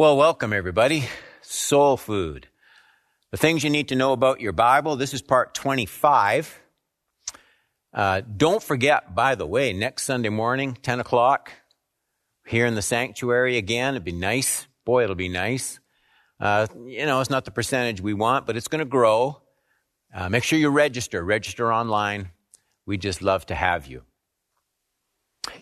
Well, welcome everybody. Soul food. The things you need to know about your Bible. This is part 25. Don't forget, by the way, next Sunday morning, 10 o'clock, here in the sanctuary again. It'd be nice. Boy, it'll be nice. It's not the percentage we want, but it's going to grow. Make sure you register. Register online. We'd just love to have you.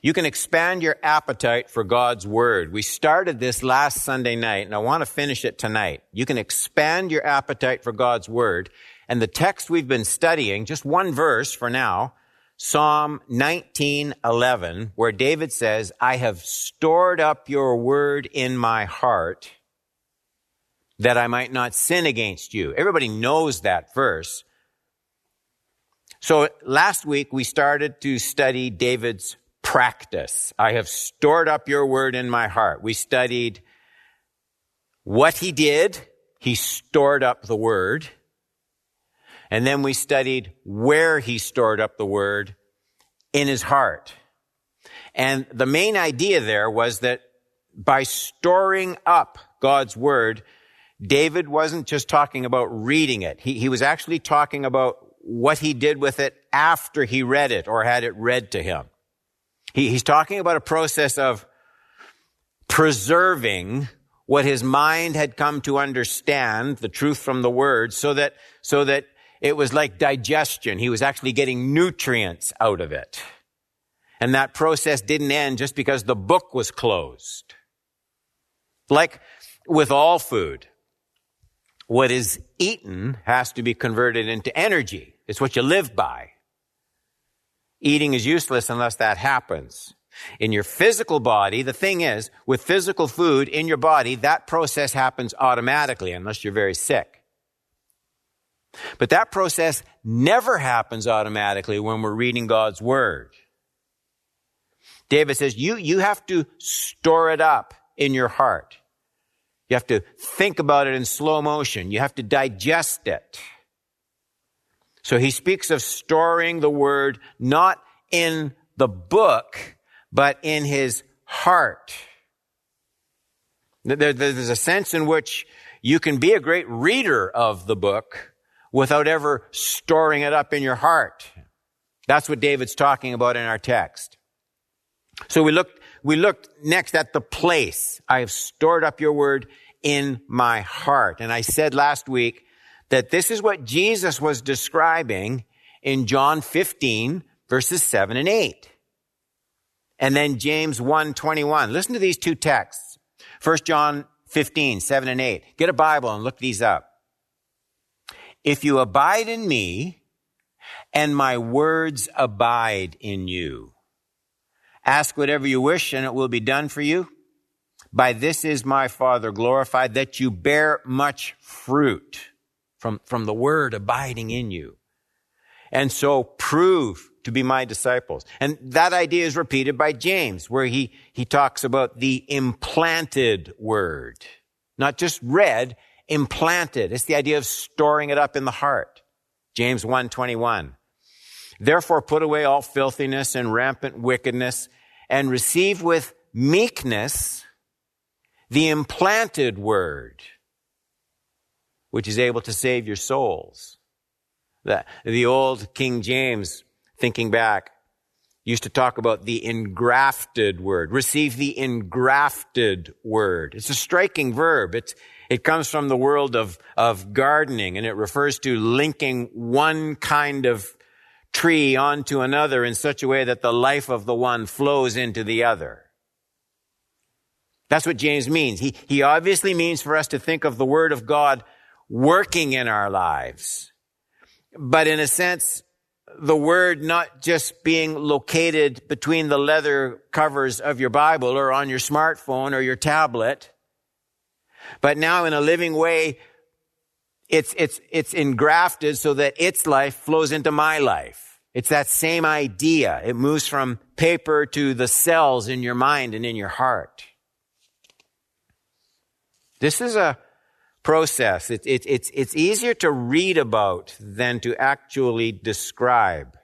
You can expand your appetite for God's Word. We started this last Sunday night, and I want to finish it tonight. You can expand your appetite for God's Word. And the text we've been studying, just one verse for now, Psalm 19:11, where David says, I have stored up your Word in my heart that I might not sin against you. Everybody knows that verse. So last week we started to study David's practice. I have stored up your word in my heart. We studied what he did. He stored up the word. And then we studied where he stored up the word in his heart. And the main idea there was that by storing up God's word, David wasn't just talking about reading it. He was actually talking about what he did with it after he read it or had it read to him. He's talking about a process of preserving what his mind had come to understand, the truth from the word, so that it was like digestion. He was actually getting nutrients out of it. And that process didn't end just because the book was closed. Like with all food, what is eaten has to be converted into energy. It's what you live by. Eating is useless unless that happens. In your physical body, the thing is, with physical food in your body, that process happens automatically unless you're very sick. But that process never happens automatically when we're reading God's word. David says, you have to store it up in your heart. You have to think about it in slow motion. You have to digest it. So he speaks of storing the word not in the book, but in his heart. There's a sense in which you can be a great reader of the book without ever storing it up in your heart. That's what David's talking about in our text. So we looked next at the place. I have stored up your word in my heart. And I said last week that this is what Jesus was describing in John 15, verses 7 and 8. And then James 1:21. Listen to these two texts. 1 John 15, 7 and 8. Get a Bible and look these up. If you abide in me, and my words abide in you, ask whatever you wish, and it will be done for you. By this is my Father glorified, that you bear much fruit from the word abiding in you. And so prove to be my disciples. And that idea is repeated by James, where he talks about the implanted word. Not just read, implanted. It's the idea of storing it up in the heart. James 1:21. Therefore put away all filthiness and rampant wickedness, and receive with meekness the implanted word, which is able to save your souls. The old King James, thinking back, used to talk about the engrafted word. Receive the engrafted word. It's a striking verb. It comes from the world of gardening, and it refers to linking one kind of tree onto another in such a way that the life of the one flows into the other. That's what James means. He obviously means for us to think of the Word of God working in our lives. But in a sense, the Word not just being located between the leather covers of your Bible or on your smartphone or your tablet, but now in a living way, it's engrafted so that its life flows into my life. It's that same idea. It moves from paper to the cells in your mind and in your heart. This is a process. It's easier to read about than to actually describe.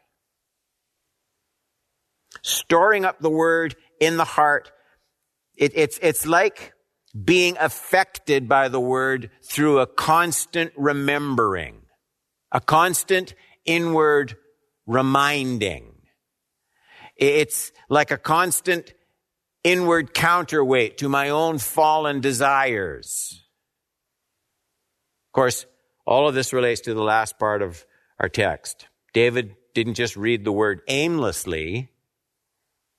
Storing up the word in the heart, it's like being affected by the word through a constant remembering, a constant inward reminding. It's like a constant inward counterweight to my own fallen desires. Of course, all of this relates to the last part of our text. David didn't just read the word aimlessly.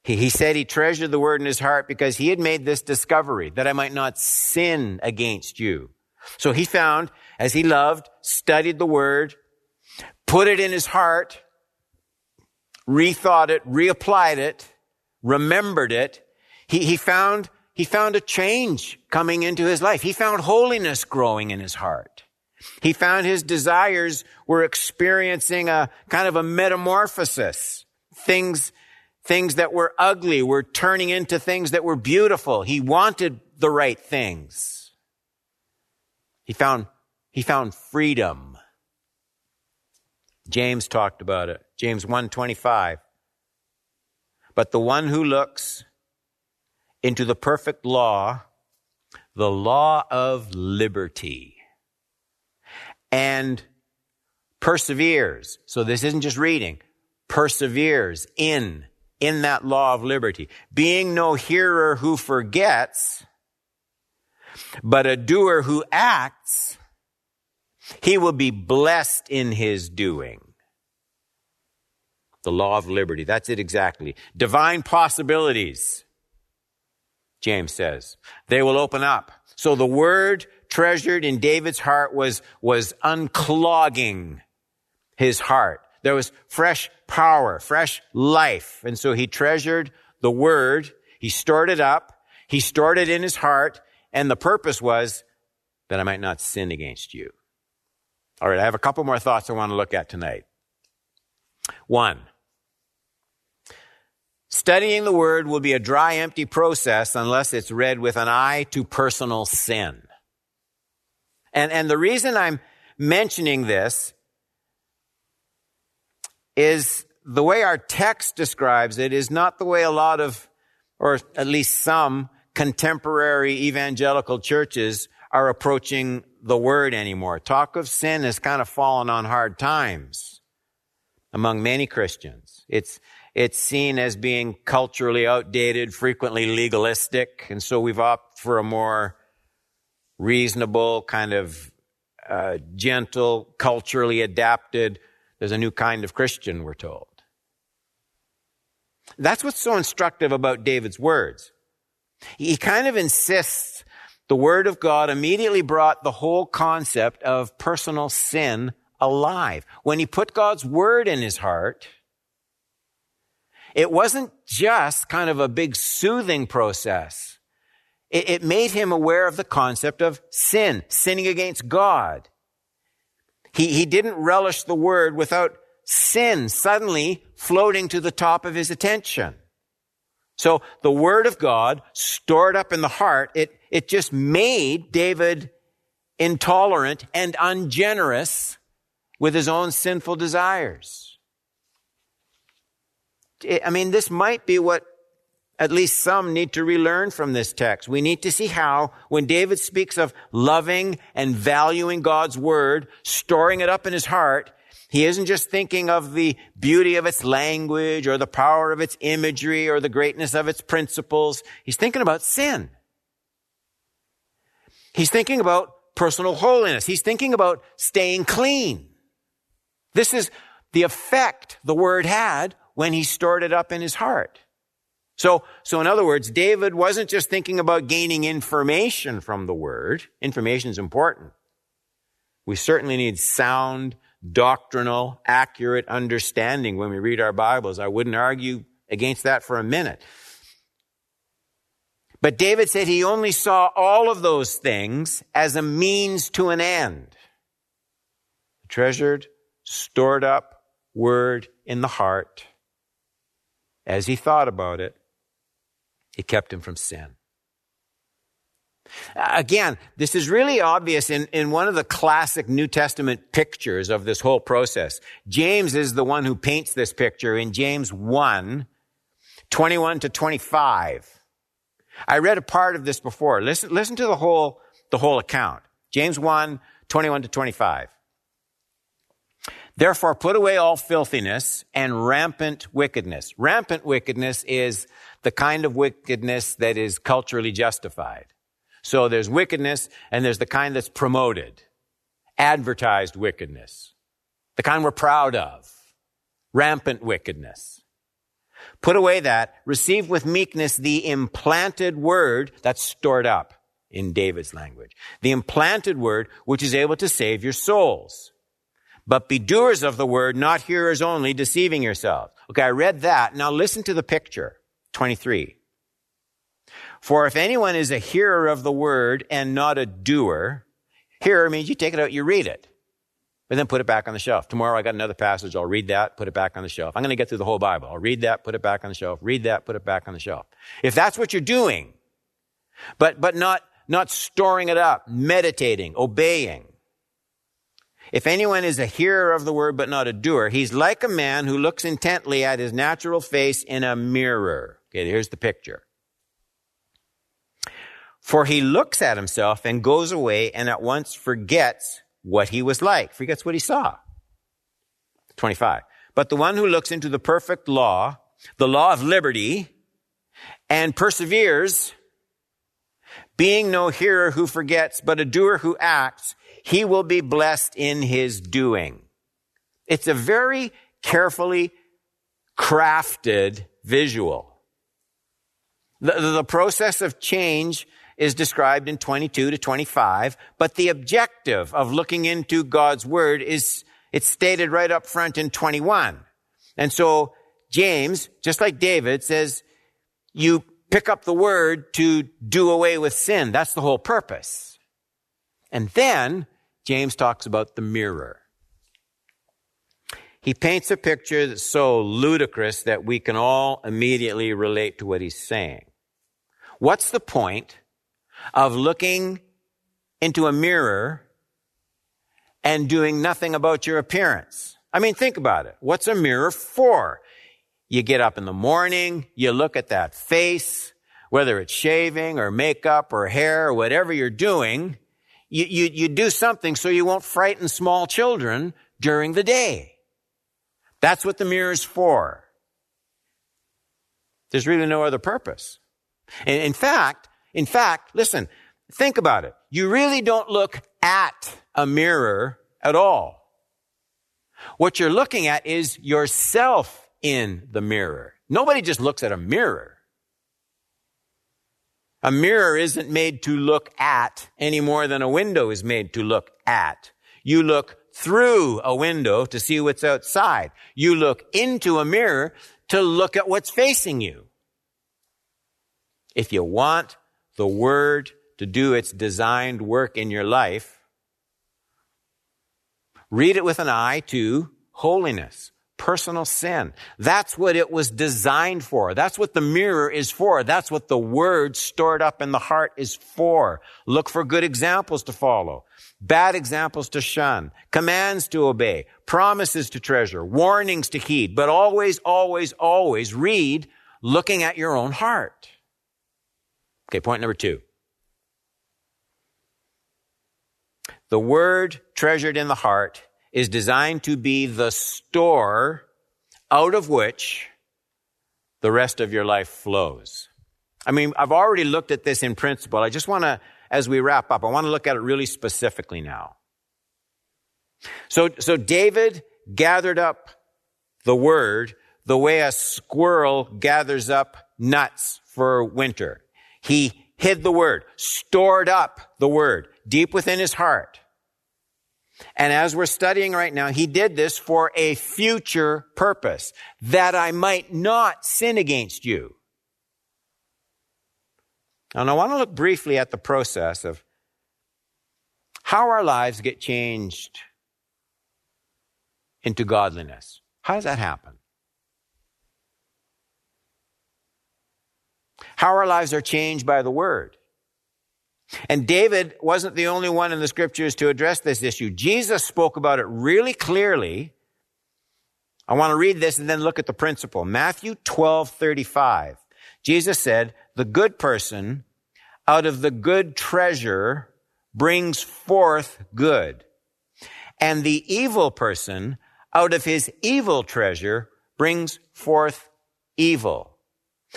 He said he treasured the word in his heart because he had made this discovery, that I might not sin against you. So he found, as he loved, studied the word, put it in his heart, rethought it, reapplied it, remembered it. He found a change coming into his life. He found holiness growing in his heart. He found his desires were experiencing a kind of a metamorphosis. Things that were ugly were turning into things that were beautiful. He wanted the right things. He found freedom. James talked about it. James 1:25. But the one who looks into the perfect law, the law of liberty, and perseveres. So this isn't just reading. Perseveres in that law of liberty, being no hearer who forgets, but a doer who acts, he will be blessed in his doing. The law of liberty. That's it exactly. Divine possibilities, James says. They will open up. So the word treasured in David's heart was unclogging his heart. There was fresh power, fresh life. And so he treasured the word. He stored it up. He stored it in his heart. And the purpose was that I might not sin against you. All right, I have a couple more thoughts I want to look at tonight. One, studying the word will be a dry, empty process unless it's read with an eye to personal sin. And the reason I'm mentioning this is the way our text describes it is not the way a lot of, or at least some, contemporary evangelical churches are approaching the word anymore. Talk of sin has kind of fallen on hard times among many Christians. It's seen as being culturally outdated, frequently legalistic, and so we've opted for a more reasonable, kind of gentle, culturally adapted. There's a new kind of Christian, we're told. That's what's so instructive about David's words. He kind of insists the word of God immediately brought the whole concept of personal sin alive. When he put God's word in his heart, it wasn't just kind of a big soothing process. It made him aware of the concept of sin, sinning against God. He didn't relish the word without sin suddenly floating to the top of his attention. So the word of God stored up in the heart, it just made David intolerant and ungenerous with his own sinful desires. I mean, this might be what at least some need to relearn from this text. We need to see how, when David speaks of loving and valuing God's word, storing it up in his heart, he isn't just thinking of the beauty of its language or the power of its imagery or the greatness of its principles. He's thinking about sin. He's thinking about personal holiness. He's thinking about staying clean. This is the effect the word had when he stored it up in his heart. So in other words, David wasn't just thinking about gaining information from the word. Information is important. We certainly need sound, doctrinal, accurate understanding when we read our Bibles. I wouldn't argue against that for a minute. But David said he only saw all of those things as a means to an end. The treasured, stored up word in the heart, as he thought about it, it kept him from sin. Again, this is really obvious in one of the classic New Testament pictures of this whole process. James is the one who paints this picture in James 1, 21 to 25. I read a part of this before. Listen to the whole account. James 1, 21 to 25. Therefore, put away all filthiness and rampant wickedness. Rampant wickedness is the kind of wickedness that is culturally justified. So there's wickedness, and there's the kind that's promoted, advertised wickedness, the kind we're proud of, rampant wickedness. Put away that, receive with meekness the implanted word that's stored up in David's language. The implanted word, which is able to save your souls. But be doers of the word, not hearers only, deceiving yourselves. Okay, I read that. Now listen to the picture. 23. For if anyone is a hearer of the word and not a doer, hearer means you take it out, you read it, but then put it back on the shelf. Tomorrow I got another passage. I'll read that, put it back on the shelf. I'm going to get through the whole Bible. I'll read that, put it back on the shelf. Read that, put it back on the shelf. If that's what you're doing, but not storing it up, meditating, obeying. If anyone is a hearer of the word but not a doer, he's like a man who looks intently at his natural face in a mirror. Okay, here's the picture. For he looks at himself and goes away and at once forgets what he was like, forgets what he saw. 25. But the one who looks into the perfect law, the law of liberty, and perseveres, being no hearer who forgets, but a doer who acts, he will be blessed in his doing. It's a very carefully crafted visual. The process of change is described in 22 to 25, but the objective of looking into God's word it's stated right up front in 21. And so James, just like David, says, you pick up the word to do away with sin. That's the whole purpose. And then James talks about the mirror. He paints a picture that's so ludicrous that we can all immediately relate to what he's saying. What's the point of looking into a mirror and doing nothing about your appearance? I mean, think about it. What's a mirror for? You get up in the morning, you look at that face, whether it's shaving or makeup or hair or whatever you're doing, you do something so you won't frighten small children during the day. That's what the mirror's for. There's really no other purpose. And in fact, listen, think about it. You really don't look at a mirror at all. What you're looking at is yourself in the mirror. Nobody just looks at a mirror. A mirror isn't made to look at any more than a window is made to look at. You look through a window to see what's outside. You look into a mirror to look at what's facing you. If you want the word to do its designed work in your life, read it with an eye to holiness, personal sin. That's what it was designed for. That's what the mirror is for. That's what the word stored up in the heart is for. Look for good examples to follow, bad examples to shun, commands to obey, promises to treasure, warnings to heed, but always, always, always read looking at your own heart. Okay, point number 2. The word treasured in the heart is designed to be the store out of which the rest of your life flows. I mean, I've already looked at this in principle. I just want to, as we wrap up, I want to look at it really specifically now. So David gathered up the word the way a squirrel gathers up nuts for winter. He hid the word, stored up the word deep within his heart. And as we're studying right now, he did this for a future purpose, that I might not sin against you. And I want to look briefly at the process of how our lives get changed into godliness. How does that happen? How our lives are changed by the word. And David wasn't the only one in the scriptures to address this issue. Jesus spoke about it really clearly. I want to read this and then look at the principle. Matthew 12:35. Jesus said, the good person out of the good treasure brings forth good, and the evil person out of his evil treasure brings forth evil.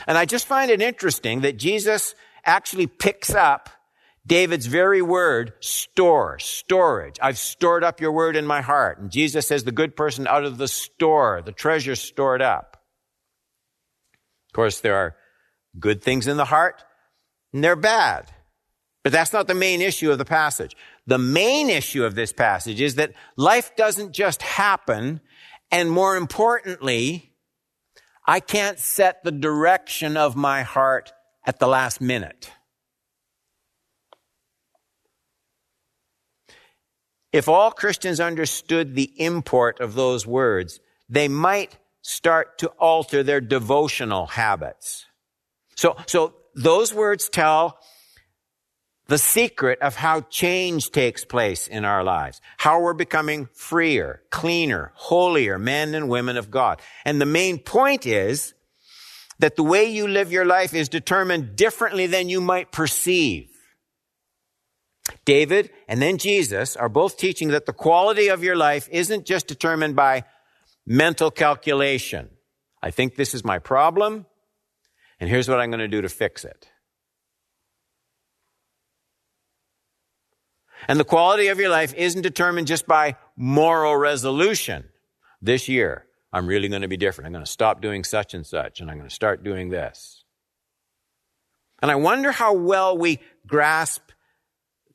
And I just find it interesting that Jesus actually picks up David's very word, storage. I've stored up your word in my heart. And Jesus says the good person out of the store, the treasure stored up. Of course, there are good things in the heart and they're bad. But that's not the main issue of the passage. The main issue of this passage is that life doesn't just happen. And more importantly, I can't set the direction of my heart at the last minute. If all Christians understood the import of those words, they might start to alter their devotional habits. So those words tell the secret of how change takes place in our lives, how we're becoming freer, cleaner, holier men and women of God. And the main point is that the way you live your life is determined differently than you might perceive. David and then Jesus are both teaching that the quality of your life isn't just determined by mental calculation. I think this is my problem, and here's what I'm going to do to fix it. And the quality of your life isn't determined just by moral resolution. This year, I'm really going to be different. I'm going to stop doing such and such, and I'm going to start doing this. And I wonder how well we grasp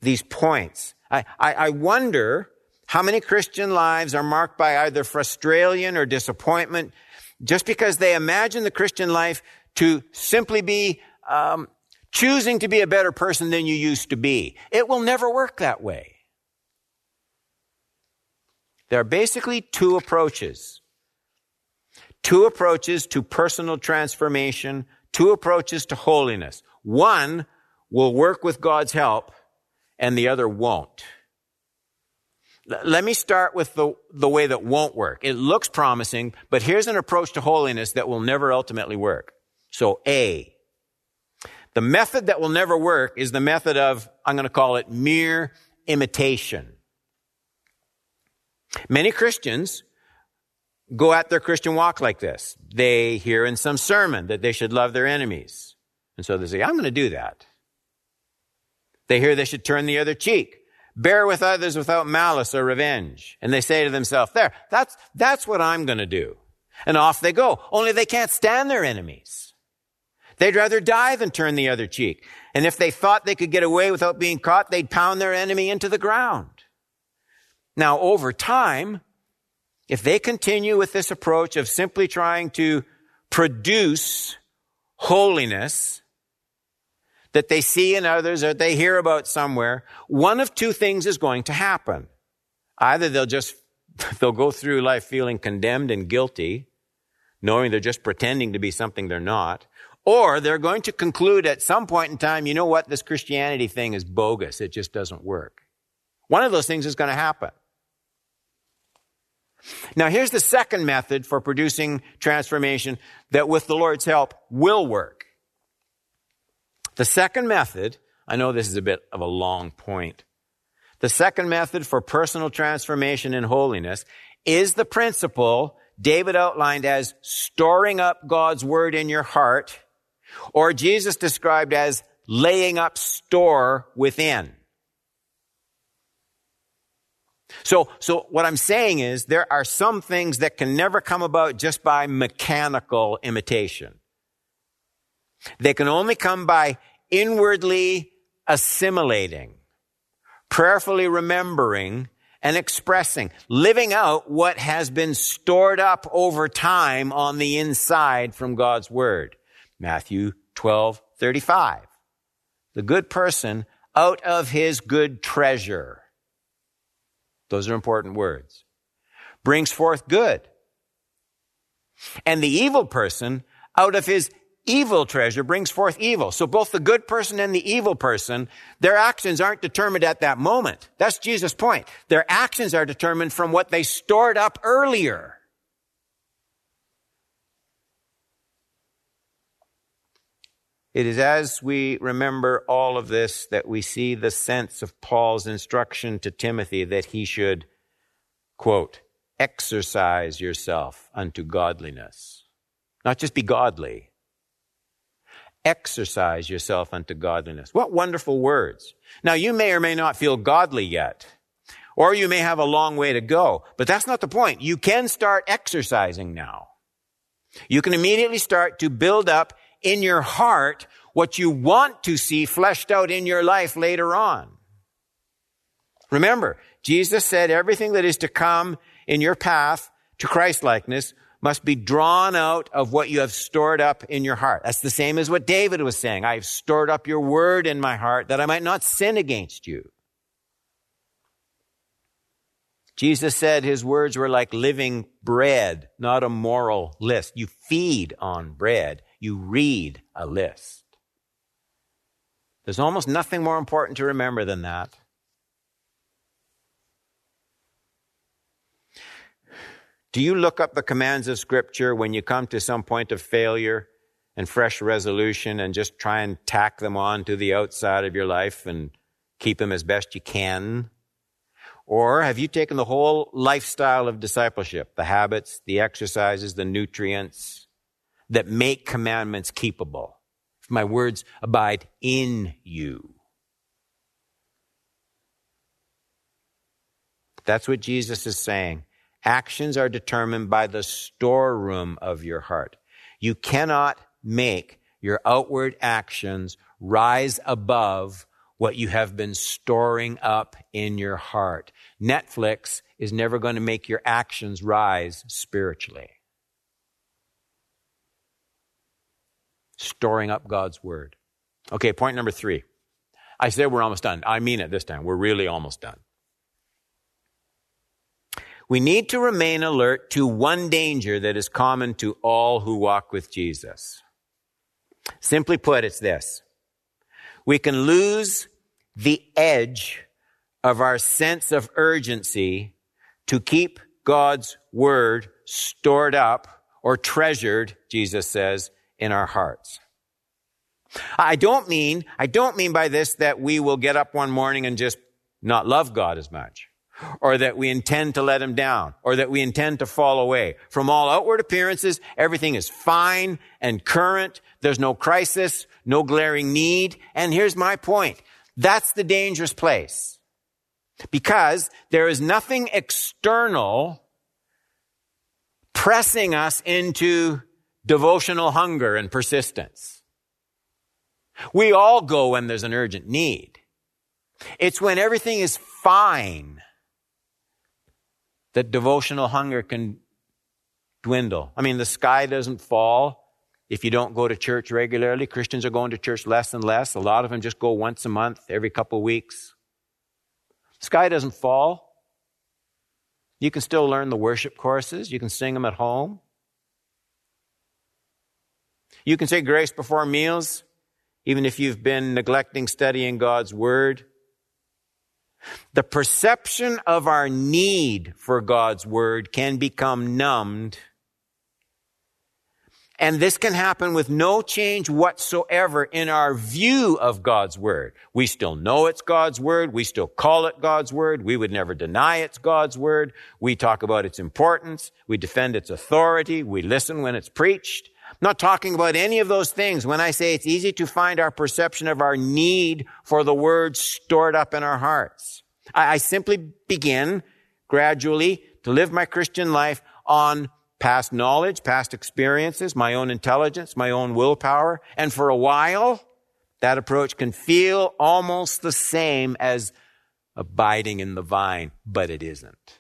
these points. I wonder how many Christian lives are marked by either frustration or disappointment just because they imagine the Christian life to simply be choosing to be a better person than you used to be. It will never work that way. There are basically two approaches to personal transformation, two approaches to holiness. One will work with God's help and the other won't. Let me start with the way that won't work. It looks promising, but here's an approach to holiness that will never ultimately work. So the method that will never work is the method of, I'm going to call it mere imitation. Many Christians go at their Christian walk like this. They hear in some sermon that they should love their enemies. And so they say, I'm going to do that. They hear they should turn the other cheek, bear with others without malice or revenge. And they say to themselves, there, that's what I'm going to do. And off they go. Only they can't stand their enemies. They'd rather die than turn the other cheek. And if they thought they could get away without being caught, they'd pound their enemy into the ground. Now, over time, if they continue with this approach of simply trying to produce holiness that they see in others or they hear about somewhere, one of two things is going to happen. Either they'll go through life feeling condemned and guilty, knowing they're just pretending to be something they're not, or they're going to conclude at some point in time, you know what, this Christianity thing is bogus. It just doesn't work. One of those things is going to happen. Now, here's the second method for producing transformation that, with the Lord's help, will work. The second method, I know this is a bit of a long point. The second method for personal transformation in holiness is the principle David outlined as storing up God's word in your heart, or Jesus described as laying up store within. So what I'm saying is there are some things that can never come about just by mechanical imitation. They can only come by inwardly assimilating, prayerfully remembering, and expressing, living out what has been stored up over time on the inside from God's word. Matthew 12:35. The good person out of his good treasure. Those are important words. Brings forth good. And the evil person out of his evil treasure brings forth evil. So both the good person and the evil person, their actions aren't determined at that moment. That's Jesus' point. Their actions are determined from what they stored up earlier. It is as we remember all of this that we see the sense of Paul's instruction to Timothy that he should, quote, exercise yourself unto godliness. Not just be godly. Exercise yourself unto godliness. What wonderful words. Now, you may or may not feel godly yet, or you may have a long way to go, but that's not the point. You can start exercising now. You can immediately start to build up in your heart what you want to see fleshed out in your life later on. Remember, Jesus said everything that is to come in your path to Christ-likeness must be drawn out of what you have stored up in your heart. That's the same as what David was saying. I've stored up your word in my heart that I might not sin against you. Jesus said his words were like living bread, not a moral list. You feed on bread. You read a list. There's almost nothing more important to remember than that. Do you look up the commands of Scripture when you come to some point of failure and fresh resolution and just try and tack them on to the outside of your life and keep them as best you can? Or have you taken the whole lifestyle of discipleship, the habits, the exercises, the nutrients, that make commandments keepable? If my words abide in you. That's what Jesus is saying. Actions are determined by the storeroom of your heart. You cannot make your outward actions rise above what you have been storing up in your heart. Netflix is never going to make your actions rise spiritually. Storing up God's word. Okay, point number 3. I said we're almost done. I mean it this time. We're really almost done. We need to remain alert to one danger that is common to all who walk with Jesus. Simply put, it's this. We can lose the edge of our sense of urgency to keep God's word stored up or treasured, Jesus says, in our hearts. I don't mean by this that we will get up one morning and just not love God as much, or that we intend to let him down, or that we intend to fall away. From all outward appearances, everything is fine and current. There's no crisis, no glaring need. And here's my point. That's the dangerous place, because there is nothing external pressing us into devotional hunger and persistence. We all go when there's an urgent need. It's when everything is fine that devotional hunger can dwindle. I mean, the sky doesn't fall if you don't go to church regularly. Christians are going to church less and less. A lot of them just go once a month, every couple of weeks. The sky doesn't fall. You can still learn the worship courses. You can sing them at home. You can say grace before meals, even if you've been neglecting studying God's word. The perception of our need for God's word can become numbed. And this can happen with no change whatsoever in our view of God's word. We still know it's God's word. We still call it God's word. We would never deny it's God's word. We talk about its importance. We defend its authority. We listen when it's preached. Not talking about any of those things when I say it's easy to find our perception of our need for the word stored up in our hearts. I simply begin gradually to live my Christian life on past knowledge, past experiences, my own intelligence, my own willpower. And for a while, that approach can feel almost the same as abiding in the vine, but it isn't.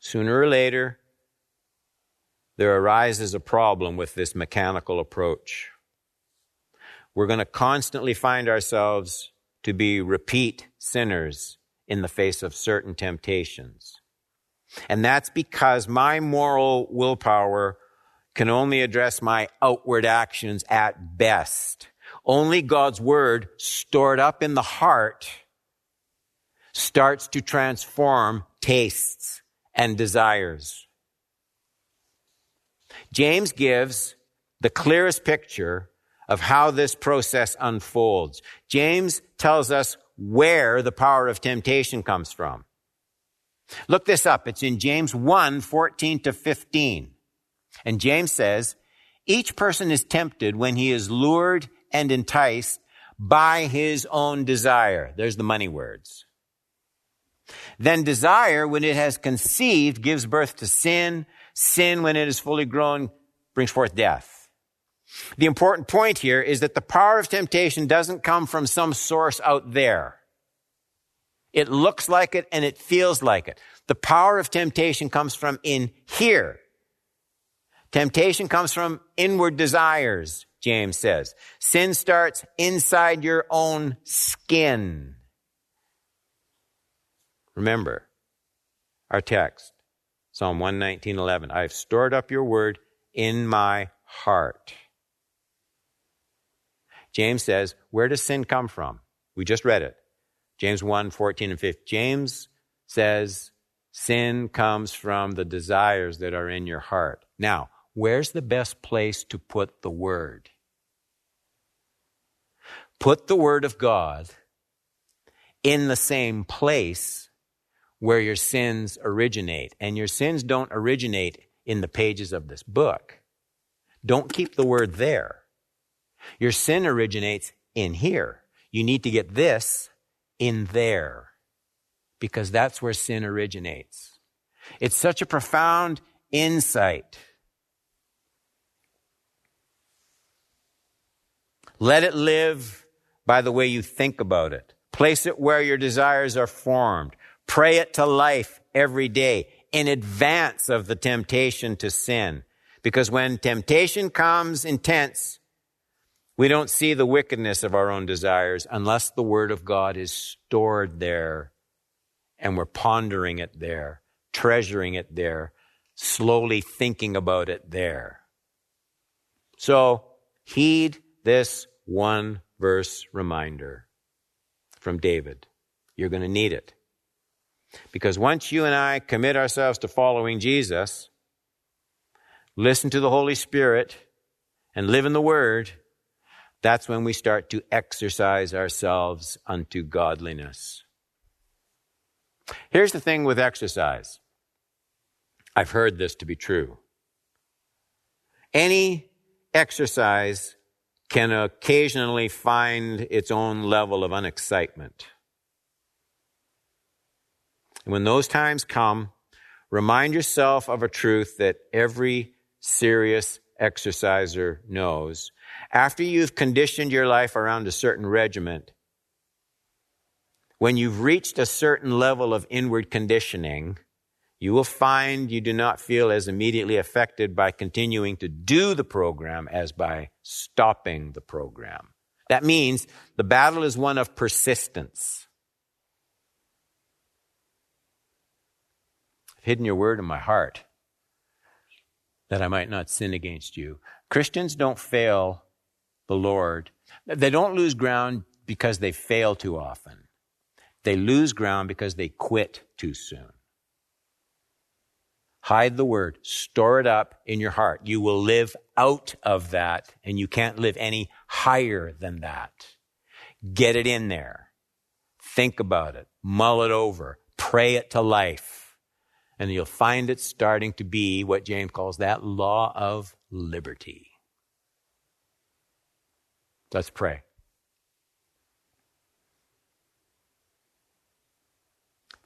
Sooner or later, there arises a problem with this mechanical approach. We're going to constantly find ourselves to be repeat sinners in the face of certain temptations. And that's because my moral willpower can only address my outward actions at best. Only God's word stored up in the heart starts to transform tastes and desires. James gives the clearest picture of how this process unfolds. James tells us where the power of temptation comes from. Look this up. It's in James 1, 14 to 15. And James says, each person is tempted when he is lured and enticed by his own desire. There's the money words. Then desire, when it has conceived, gives birth to sin. Sin, when it is fully grown, brings forth death. The important point here is that the power of temptation doesn't come from some source out there. It looks like it and it feels like it. The power of temptation comes from in here. Temptation comes from inward desires, James says. Sin starts inside your own skin. Remember our text, Psalm 119:11. I've stored up your word in my heart. James says, where does sin come from? We just read it. James 1, 14 and 15. James says sin comes from the desires that are in your heart. Now, where's the best place to put the word? Put the word of God in the same place where your sins originate. And your sins don't originate in the pages of this book. Don't keep the word there. Your sin originates in here. You need to get this in there, because that's where sin originates. It's such a profound insight. Let it live by the way you think about it. Place it where your desires are formed. Pray it to life every day in advance of the temptation to sin. Because when temptation comes intense, we don't see the wickedness of our own desires unless the word of God is stored there and we're pondering it there, treasuring it there, slowly thinking about it there. So heed this one verse reminder from David. You're going to need it. Because once you and I commit ourselves to following Jesus, listen to the Holy Spirit and live in the Word, that's when we start to exercise ourselves unto godliness. Here's the thing with exercise. I've heard this to be true. Any exercise can occasionally find its own level of unexcitement. And when those times come, remind yourself of a truth that every serious exerciser knows. After you've conditioned your life around a certain regiment, when you've reached a certain level of inward conditioning, you will find you do not feel as immediately affected by continuing to do the program as by stopping the program. That means the battle is one of persistence. I've hidden your word in my heart, that I might not sin against you. Christians don't fail the Lord. They don't lose ground because they fail too often. They lose ground because they quit too soon. Hide the word. Store it up in your heart. You will live out of that, and you can't live any higher than that. Get it in there. Think about it. Mull it over. Pray it to life. And you'll find it starting to be what James calls that law of liberty. Let's pray.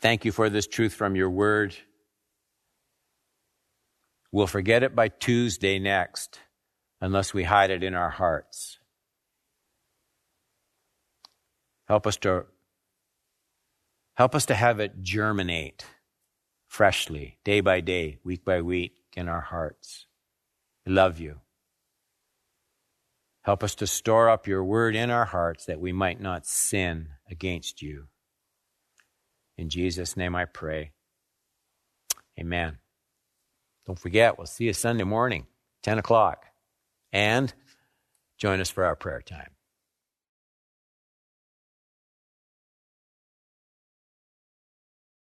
Thank you for this truth from your word. We'll forget it by Tuesday next, unless we hide it in our hearts. Help us to have it germinate freshly, day by day, week by week, in our hearts. We love you. Help us to store up your word in our hearts that we might not sin against you. In Jesus' name I pray. Amen. Don't forget, we'll see you Sunday morning, 10 o'clock. And join us for our prayer time.